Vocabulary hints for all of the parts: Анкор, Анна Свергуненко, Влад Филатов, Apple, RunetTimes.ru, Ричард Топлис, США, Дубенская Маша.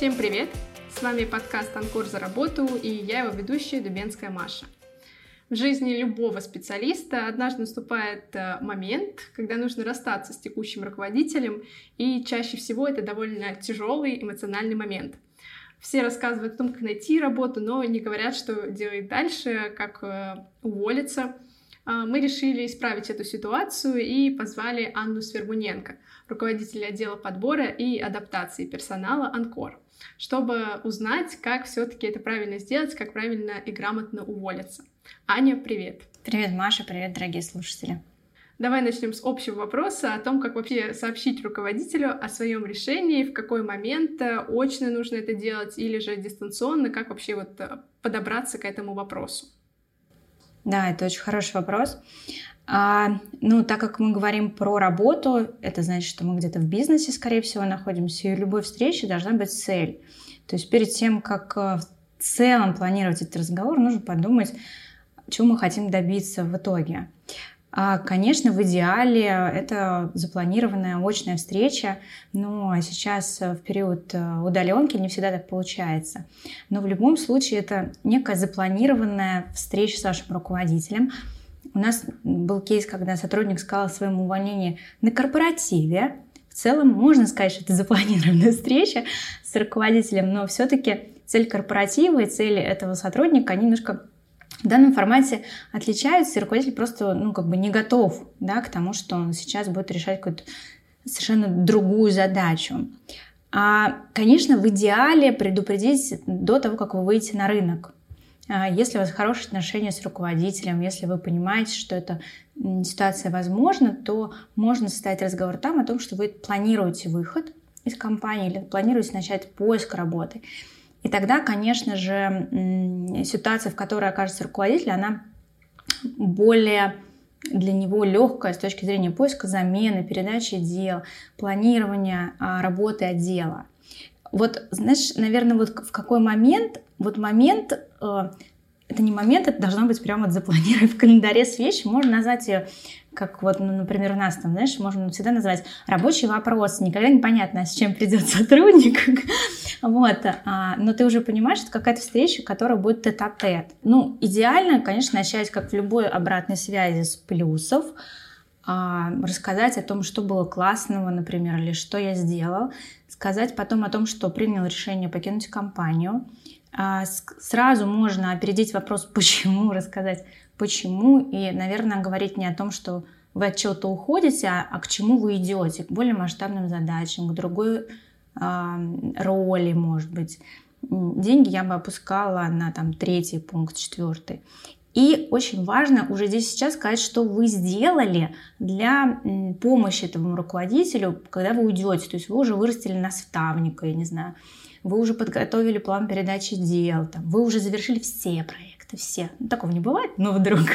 Всем привет! С вами подкаст «Анкор за работу» и я его ведущая Дубенская Маша. В жизни любого специалиста однажды наступает момент, когда нужно расстаться с текущим руководителем, и чаще всего это довольно тяжелый эмоциональный момент. Все рассказывают о том, как найти работу, но не говорят, что делать дальше, как уволиться. Мы решили исправить эту ситуацию и позвали Анну Свергуненко, руководителя отдела подбора и адаптации персонала «Анкор», чтобы узнать, как все-таки это правильно сделать, как правильно и грамотно уволиться. Аня, привет! Привет, Маша, привет, дорогие слушатели! Давай начнем с общего вопроса о том, как вообще сообщить руководителю о своем решении, в какой момент очно нужно это делать или же дистанционно, как вообще подобраться к этому вопросу. Да, это очень хороший вопрос. Так как мы говорим про работу, это значит, что мы где-то в бизнесе, скорее всего, находимся, и у любой встречи должна быть цель. То есть перед тем, как в целом планировать этот разговор, нужно подумать, чего мы хотим добиться в итоге. Конечно, в идеале это запланированная очная встреча, но сейчас в период удаленки не всегда так получается. Но в любом случае это некая запланированная встреча с вашим руководителем. У нас был кейс, когда сотрудник сказал о своем увольнении на корпоративе. В целом можно сказать, что это запланированная встреча с руководителем, но все-таки цель корпоратива и цель этого сотрудника, они немножко в данном формате отличаются, и руководитель просто не готов к тому, что он сейчас будет решать какую-то совершенно другую задачу. Конечно, в идеале предупредить до того, как вы выйдете на рынок. Если у вас хорошие отношения с руководителем, если вы понимаете, что эта ситуация возможна, то можно составить разговор там о том, что вы планируете выход из компании или планируете начать поиск работы. И тогда, конечно же, ситуация, в которой окажется руководитель, она более для него легкая с точки зрения поиска замены, передачи дел, планирования работы отдела. В какой момент? Это не момент, это должно быть прямо запланировано в календаре с вещью. Можно назвать ее, как например, у нас там, можно всегда назвать рабочий вопрос. Никогда не понятно, с чем придет сотрудник. Но ты уже понимаешь, что это какая-то встреча, которая будет тет-а-тет. Идеально, конечно, начать, как в любой обратной связи, с плюсов. Рассказать о том, что было классного, например, или что я сделал. Сказать потом о том, что принял решение покинуть компанию. Сразу можно опередить вопрос «почему», рассказать «почему», и, наверное, говорить не о том, что вы от чего-то уходите, а к чему вы идете, к более масштабным задачам, к другой роли, может быть. Деньги я бы опускала на третий пункт, четвертый. И очень важно уже здесь сейчас сказать, что вы сделали для помощи этому руководителю, когда вы уйдете. То есть вы уже вырастили наставника, я не знаю, вы уже подготовили план передачи дел, вы уже завершили все проекты, все. Такого не бывает, но вдруг.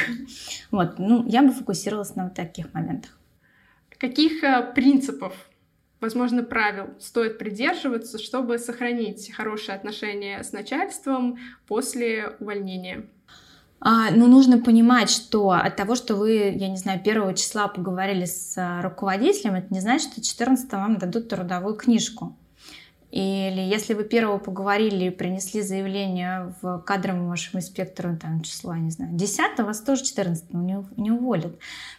Я бы фокусировалась на таких моментах. Каких принципов, возможно, правил стоит придерживаться, чтобы сохранить хорошие отношения с начальством после увольнения? Нужно понимать, что от того, что вы, 1 числа поговорили с руководителем, это не значит, что 14 вам дадут трудовую книжку. Или если вы 1 поговорили и принесли заявление в кадровому вашему инспектору, числа, 10, вас тоже 14 не уволят.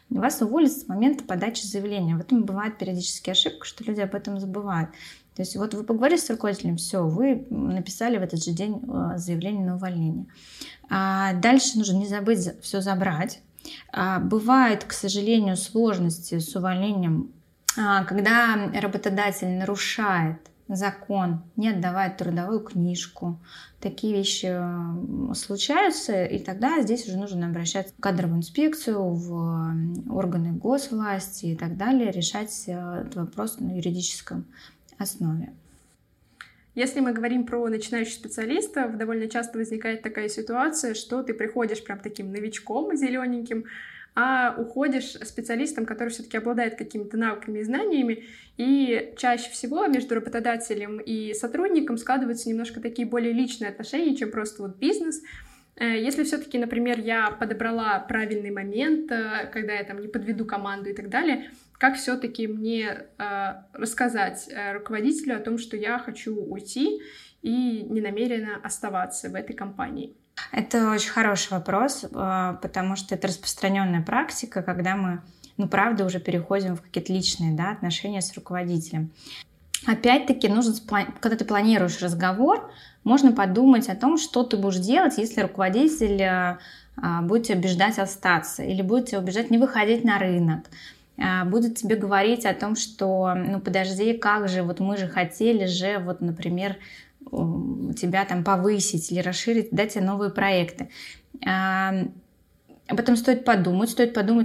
Вас уволят с момента подачи заявления. В этом бывает периодически ошибка, что люди об этом забывают. То есть вы поговорили с руководителем, все, вы написали в этот же день заявление на увольнение. Дальше нужно не забыть все забрать. Бывают, к сожалению, сложности с увольнением, когда работодатель нарушает закон, не отдавать трудовую книжку. Такие вещи случаются, и тогда здесь уже нужно обращаться в кадровую инспекцию, в органы госвласти и так далее, решать этот вопрос на юридическом основе. Если мы говорим про начинающих специалистов, довольно часто возникает такая ситуация, что ты приходишь прям таким новичком зелененьким, а уходишь специалистом, который все-таки обладает какими-то навыками и знаниями, и чаще всего между работодателем и сотрудником складываются немножко такие более личные отношения, чем просто бизнес. Если все-таки, например, я подобрала правильный момент, когда я там не подведу команду и так далее, как все-таки мне рассказать руководителю о том, что я хочу уйти и не намерена оставаться в этой компании? Это очень хороший вопрос, потому что это распространенная практика, когда мы, правда, уже переходим в какие-то личные, отношения с руководителем. Опять-таки, нужно, когда ты планируешь разговор, можно подумать о том, что ты будешь делать, если руководитель будет тебя убеждать остаться или будет тебя убеждать не выходить на рынок, будет тебе говорить о том, что, подожди, как же, мы же хотели же, например, тебя там повысить или расширить, дать тебе новые проекты. Об этом стоит подумать,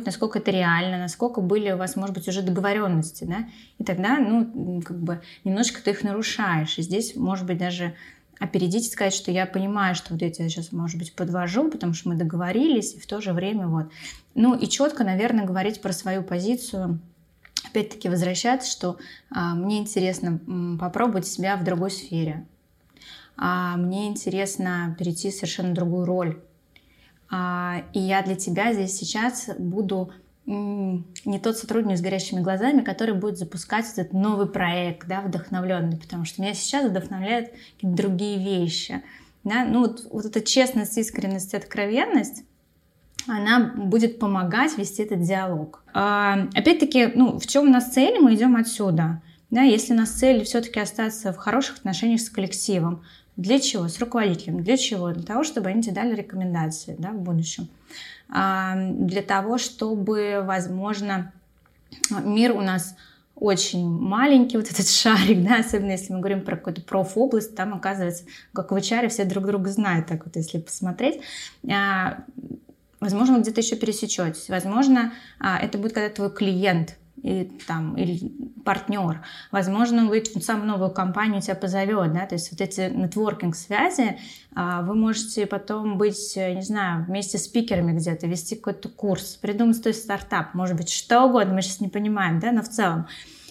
насколько это реально, насколько были у вас, может быть, уже договоренности, и тогда, немножечко ты их нарушаешь, и здесь, может быть, даже опередить и сказать, что я понимаю, что я тебя сейчас, может быть, подвожу, потому что мы договорились, и в то же время и четко, наверное, говорить про свою позицию, опять-таки возвращаться, что мне интересно попробовать себя в другой сфере, мне интересно перейти в совершенно другую роль, и я для тебя здесь сейчас буду не тот сотрудник с горящими глазами, который будет запускать этот новый проект, вдохновленный, потому что меня сейчас вдохновляют какие-то другие вещи. Эта честность, искренность, откровенность, она будет помогать вести этот диалог. Опять-таки, в чем у нас цель, мы идем отсюда. Если у нас цель все-таки остаться в хороших отношениях с коллективом, для чего? С руководителем. Для чего? Для того, чтобы они тебе дали рекомендации в будущем. Для того, чтобы, возможно, мир у нас очень маленький, этот шарик, особенно если мы говорим про какую-то профобласть, там, оказывается, как в HR все друг друга знают, так если посмотреть. Возможно, где-то еще пересечетесь. Возможно, это будет когда твой клиент или партнер, возможно, он выйдет сам в новую компанию, тебя позовет, то есть эти нетворкинг-связи, вы можете потом быть, не знаю, вместе с спикерами где-то, вести какой-то курс, придумать свой стартап, может быть, что угодно, мы сейчас не понимаем, но в целом.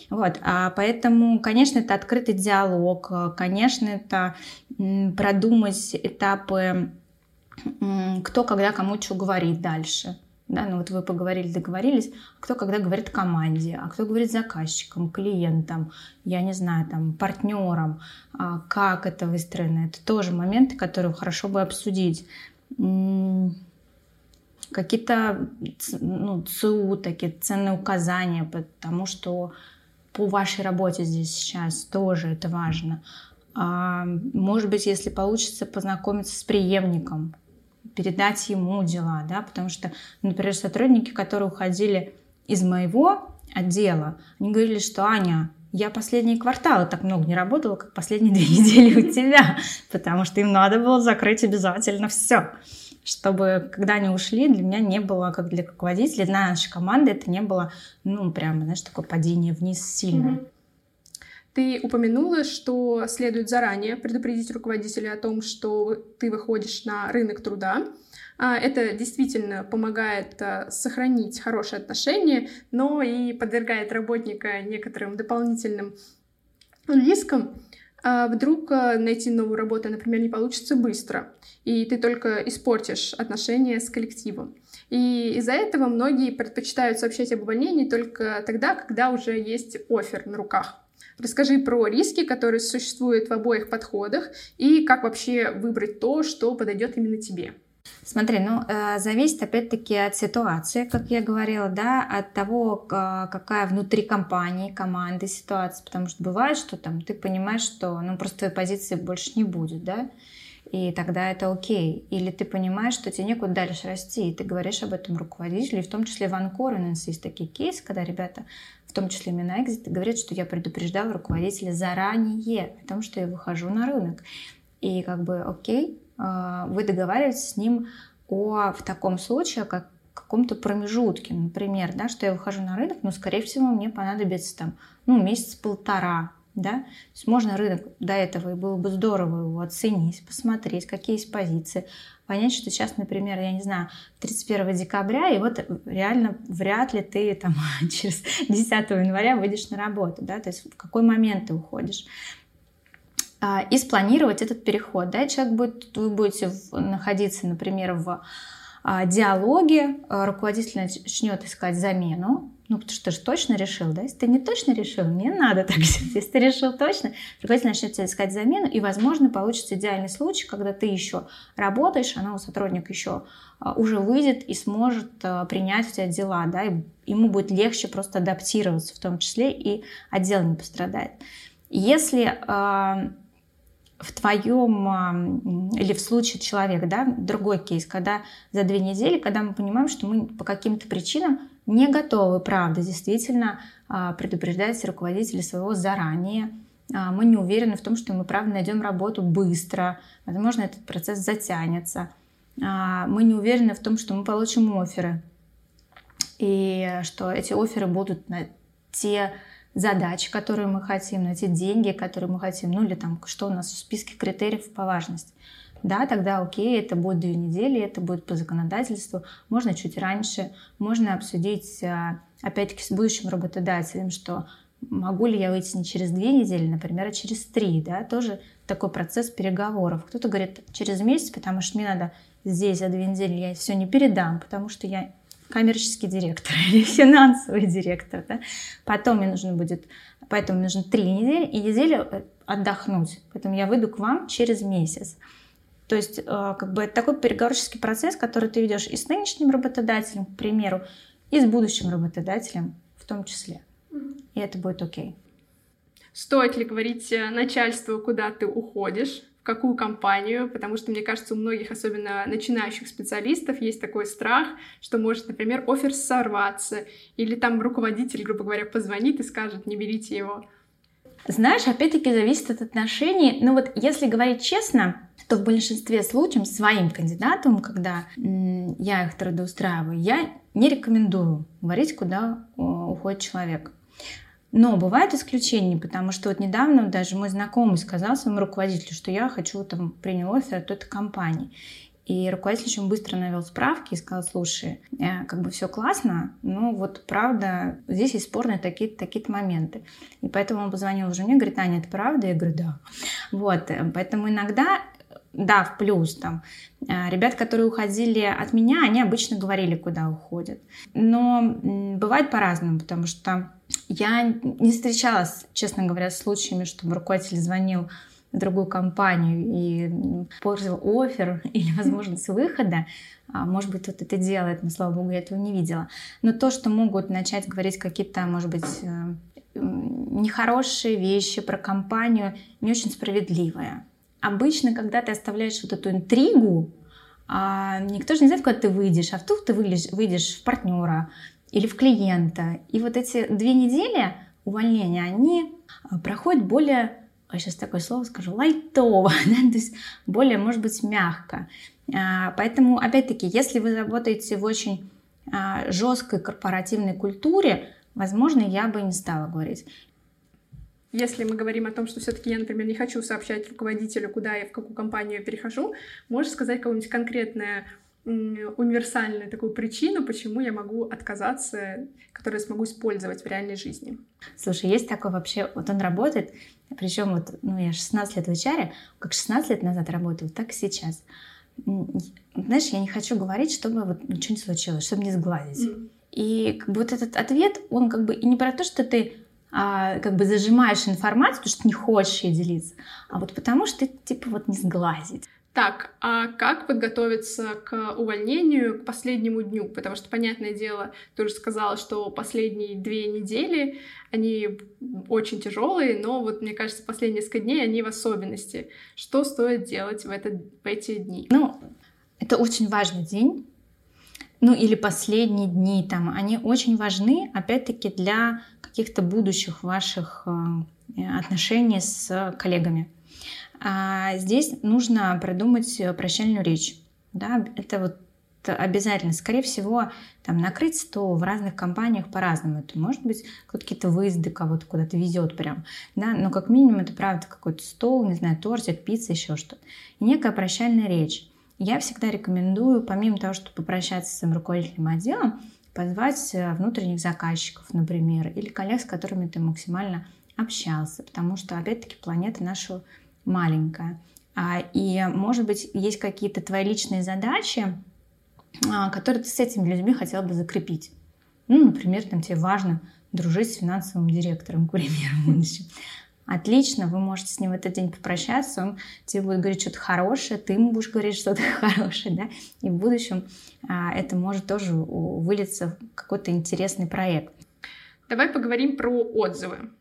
Поэтому, конечно, это открытый диалог, конечно, это продумать этапы, кто когда кому что говорит дальше. Вы поговорили, договорились, кто когда говорит команде, а кто говорит заказчикам, клиентам, я не знаю, партнерам, как это выстроено. Это тоже моменты, которые хорошо бы обсудить. Какие-то ЦУ, такие ценные указания, потому что по вашей работе здесь сейчас тоже это важно. Может быть, если получится познакомиться с преемником, передать ему дела, потому что, например, сотрудники, которые уходили из моего отдела, они говорили, что Аня, я последние кварталы так много не работала, как последние 2 недели у тебя, потому что им надо было закрыть обязательно все, чтобы, когда они ушли, для меня не было, как для руководителя, для нашей команды это не было, такое падение вниз сильное. Mm-hmm. Ты упомянула, что следует заранее предупредить руководителя о том, что ты выходишь на рынок труда. Это действительно помогает сохранить хорошие отношения, но и подвергает работника некоторым дополнительным рискам. Вдруг найти новую работу, например, не получится быстро, и ты только испортишь отношения с коллективом. И из-за этого многие предпочитают сообщать об увольнении только тогда, когда уже есть оффер на руках. Расскажи про риски, которые существуют в обоих подходах, и как вообще выбрать то, что подойдет именно тебе. Смотри, зависит опять-таки от ситуации, как я говорила, от того, какая внутри компании, команды ситуация, потому что бывает, что ты понимаешь, что просто твоей позиции больше не будет, и тогда это окей. Или ты понимаешь, что тебе некуда дальше расти, и ты говоришь об этом руководителю, и в том числе в Анкор у нас есть такие кейсы, когда ребята, в том числе и на экзит, говорят, что я предупреждала руководителя заранее о том, что я выхожу на рынок. И окей, вы договариваетесь с ним в таком случае, как каком-то промежутке, например, что я выхожу на рынок, но, скорее всего, мне понадобится месяц-полтора, То есть можно рынок до этого, и было бы здорово его оценить, посмотреть, какие есть позиции, понять, что сейчас, например, я не знаю, 31 декабря, и реально вряд ли ты через 10 января выйдешь на работу, то есть в какой момент ты уходишь. и спланировать этот переход. Да? Человек будет, вы будете находиться, например, в диалоге, руководитель начнет искать замену. Ну, потому что ты же точно решил, да? Если ты не точно решил, не надо так делать. Если ты решил точно, руководитель начнет тебя искать замену, и, возможно, получится идеальный случай, когда ты еще работаешь, а новый сотрудник еще уже выйдет и сможет принять у тебя дела, да? И ему будет легче просто адаптироваться, в том числе и отдел не пострадает. Если в твоем или в случае человека, да, другой кейс, когда за 2 недели, когда мы понимаем, что мы по каким-то причинам не готовы, правда, действительно предупреждать руководителя своего заранее, мы не уверены в том, что мы, правда, найдем работу быстро, возможно, этот процесс затянется, мы не уверены в том, что мы получим офферы, и что эти офферы будут на те задачи, которые мы хотим, на те деньги, которые мы хотим, ну или там, что у нас в списке критериев по важности. Да, тогда окей, это будет 2 недели, это будет по законодательству, можно чуть раньше, можно обсудить, опять-таки, с будущим работодателем, что могу ли я выйти не через 2 недели, например, а через 3, да, тоже такой процесс переговоров. Кто-то говорит, через месяц, потому что мне надо здесь за 2 недели, я все не передам, потому что я коммерческий директор или финансовый директор, да? Потом мне нужно будет, поэтому мне нужно 3 недели и неделю отдохнуть, поэтому я выйду к вам через месяц. То есть, как бы, это такой переговорческий процесс, который ты ведешь и с нынешним работодателем, к примеру, и с будущим работодателем в том числе. И это будет окей. Стоит ли говорить начальству, куда ты уходишь? В какую компанию, потому что, мне кажется, у многих, особенно начинающих специалистов, есть такой страх, что может, например, оффер сорваться, или там руководитель, грубо говоря, позвонит и скажет, не берите его. Знаешь, опять-таки зависит от отношений. Но вот если говорить честно, то в большинстве случаев своим кандидатам, когда я их трудоустраиваю, я не рекомендую говорить, куда уходит человек. Но бывают исключения, потому что вот недавно даже мой знакомый сказал своему руководителю, что я хочу, там, принял оффер от этой компании. И руководитель очень быстро навел справки и сказал, слушай, как бы все классно, но вот правда здесь есть спорные такие-то моменты. И поэтому он позвонил уже мне, говорит, Аня, это правда? Я говорю, да. Вот, поэтому иногда, да, в плюс, там, ребят, которые уходили от меня, они обычно говорили, куда уходят. Но бывает по-разному, потому что я не встречалась, честно говоря, с случаями, чтобы руководитель звонил в другую компанию и портил оффер или возможность выхода. Может быть, кто-то это делает, но, слава богу, я этого не видела. Но то, что могут начать говорить какие-то, может быть, нехорошие вещи про компанию, не очень справедливые. Обычно, когда ты оставляешь вот эту интригу, никто же не знает, куда ты выйдешь, а вдруг ты выйдешь в партнера, или в клиента. И вот эти 2 недели увольнения, они проходят более, я сейчас такое слово скажу, лайтово, да? То есть более, может быть, мягко. Поэтому, опять-таки, если вы работаете в очень жесткой корпоративной культуре, возможно, я бы не стала говорить. Если мы говорим о том, что все-таки я, например, не хочу сообщать руководителю, куда я, в какую компанию я перехожу, можешь сказать какое-нибудь конкретное, универсальную такую причину, почему я могу отказаться, которую я смогу использовать в реальной жизни. Слушай, есть такой вообще, вот он работает, причем вот, ну, я 16 лет в HR, как 16 лет назад работала, так и сейчас. Знаешь, я не хочу говорить, чтобы вот ничего не случилось, чтобы не сглазить. И как бы вот этот ответ, он как бы и не про то, что ты как бы зажимаешь информацию, потому что не хочешь ей делиться, а вот потому что ты типа вот не сглазить. Так, а как подготовиться к увольнению, к последнему дню? Потому что, понятное дело, ты уже сказала, что последние 2 недели, они очень тяжелые, но вот, мне кажется, последние несколько дней, они в особенности. Что стоит делать в эти дни? Ну, это очень важный день, ну или последние дни, там, они очень важны, опять-таки, для каких-то будущих ваших отношений с коллегами. Здесь нужно продумать прощальную речь. Да? Это вот обязательно. Скорее всего, там, накрыть стол в разных компаниях по-разному. Это может быть какие-то выезды, кого-то куда-то везет прям. Да? Но как минимум это правда какой-то стол, не знаю, тортик, пицца, еще что-то. И некая прощальная речь. Я всегда рекомендую, помимо того, чтобы попрощаться с своим руководителем отдела, позвать внутренних заказчиков, например, или коллег, с которыми ты максимально общался. Потому что, опять-таки, планета нашего маленькая. И, может быть, есть какие-то твои личные задачи, которые ты с этими людьми хотела бы закрепить. Ну, например, там тебе важно дружить с финансовым директором, к примеру, в будущем. Отлично, вы можете с ним в этот день попрощаться, он тебе будет говорить что-то хорошее, ты ему будешь говорить что-то хорошее, да? И в будущем это может тоже вылиться в какой-то интересный проект. Давай поговорим про отзывы.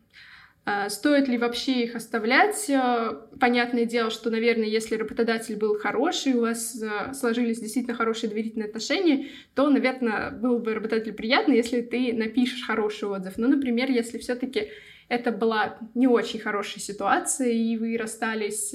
Стоит ли вообще их оставлять? Понятное дело, что, наверное, если работодатель был хороший, у вас сложились действительно хорошие доверительные отношения, то, наверное, было бы работодателю приятно, если ты напишешь хороший отзыв. Ну, например, если все-таки это была не очень хорошая ситуация, и вы расстались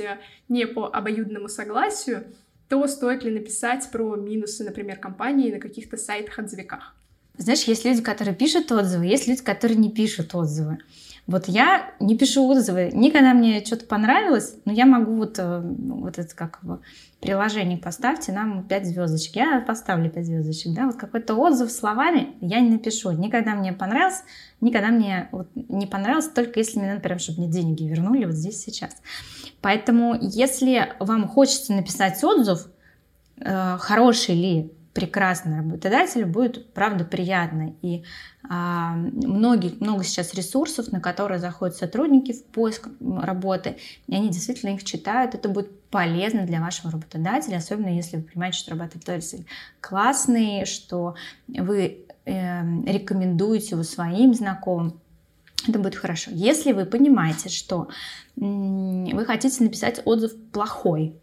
не по обоюдному согласию, то стоит ли написать про минусы, например, компании на каких-то сайтах-отзывиках? Знаешь, есть люди, которые пишут отзывы, есть люди, которые не пишут отзывы. Вот я не пишу отзывы. Никогда мне что-то понравилось, но я могу вот это как бы приложение поставьте нам 5 звездочек. Я поставлю 5 звездочек. Да? Вот какой-то отзыв словами я не напишу. Никогда мне понравилось, никогда мне вот не понравилось, только если мне надо прям, чтобы мне деньги вернули вот здесь сейчас. Поэтому если вам хочется написать отзыв, хороший ли, прекрасный работодателю будет, правда, приятно. И много сейчас ресурсов, на которые заходят сотрудники в поиск работы, и они действительно их читают. Это будет полезно для вашего работодателя, особенно если вы понимаете, что работодатель классный, что вы рекомендуете его своим знакомым. Это будет хорошо. Если вы понимаете, что вы хотите написать отзыв плохой,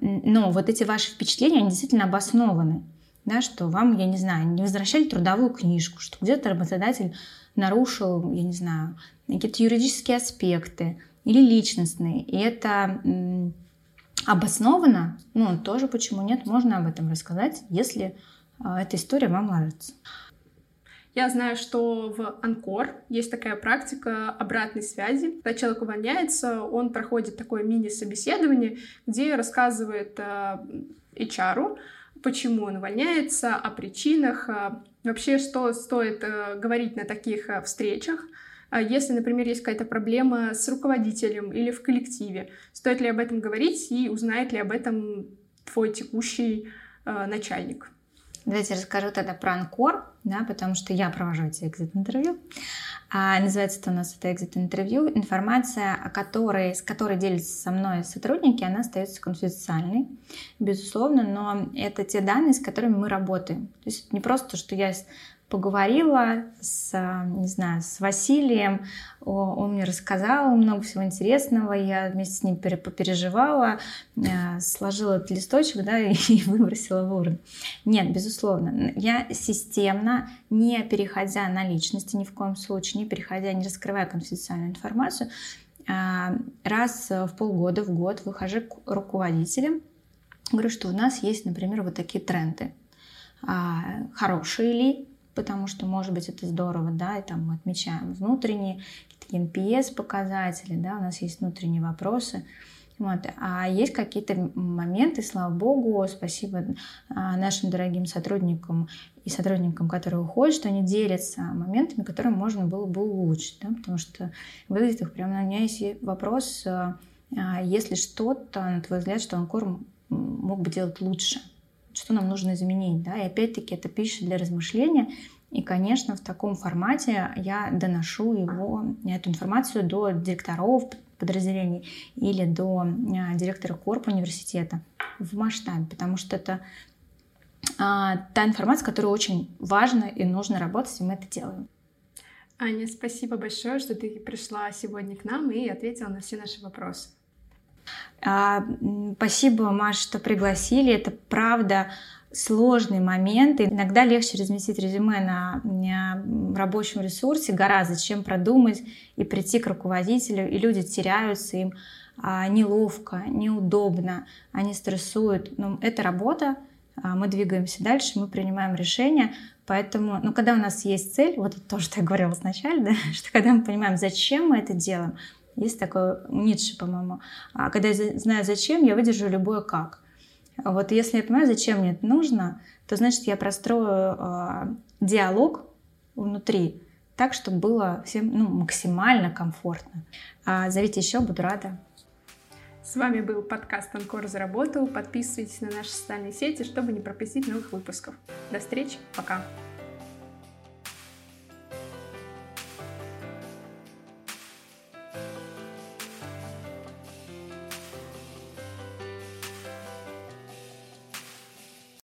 но вот эти ваши впечатления, они действительно обоснованы, да, что вам, я не знаю, не возвращали трудовую книжку, что где-то работодатель нарушил, я не знаю, какие-то юридические аспекты или личностные, и это обосновано, ну, тоже почему нет, можно об этом рассказать, если эта история вам нравится. Я знаю, что в Анкор есть такая практика обратной связи. Когда человек увольняется, он проходит такое мини-собеседование, где рассказывает HR, почему он увольняется, о причинах, вообще, что стоит говорить на таких встречах. Если, например, есть какая-то проблема с руководителем или в коллективе, стоит ли об этом говорить и узнает ли об этом твой текущий начальник? Давайте расскажу тогда про Анкор, да, потому что я провожу эти экзит-интервью. Называется-то у нас это экзит-интервью. Информация, с которой делятся со мной сотрудники, она остается конфиденциальной, безусловно, но это те данные, с которыми мы работаем. То есть это не просто, что я поговорила с Василием, он мне рассказал много всего интересного, я вместе с ним попереживала, сложила этот листочек, да, и выбросила в урну. Нет, безусловно, я системно, не переходя на личности ни в коем случае, не раскрывая конфиденциальную информацию, раз в полгода, в год выхожу к руководителям, говорю, что у нас есть, например, вот такие тренды. Хорошие ли? Потому что, может быть, это здорово, да, и там мы отмечаем внутренние NPS-показатели, да, у нас есть внутренние вопросы, вот, а есть какие-то моменты, слава богу, спасибо нашим дорогим сотрудникам и сотрудникам, которые уходят, что они делятся моментами, которые можно было бы улучшить, да, потому что выглядит их прямо, у меня есть вопрос, если что-то, на твой взгляд, что Анкор мог бы делать лучше, что нам нужно изменить, да, и опять-таки это пища для размышления, и, конечно, в таком формате я доношу эту информацию до директоров подразделений или до директора корпа университета в масштабе, потому что это та информация, которую очень важно и нужно работать, и мы это делаем. Аня, спасибо большое, что ты пришла сегодня к нам и ответила на все наши вопросы. Спасибо, Маш, что пригласили. Это правда сложный момент. Иногда легче разместить резюме на рабочем ресурсе гораздо, чем продумать и прийти к руководителю. И люди теряются, им неловко, неудобно, они стрессуют. Но это работа, мы двигаемся дальше, мы принимаем решения. Поэтому, когда у нас есть цель, вот это то, что я говорила сначала, да, что когда мы понимаем, зачем мы это делаем, есть такое у Ницше, по-моему. Когда я знаю, зачем, я выдержу любое «как». Вот если я понимаю, зачем мне это нужно, то, значит, я прострою диалог внутри так, чтобы было всем максимально комфортно. Зовите еще, буду рада. С вами был подкаст «Анкор заработал». Подписывайтесь на наши социальные сети, чтобы не пропустить новых выпусков. До встречи, пока!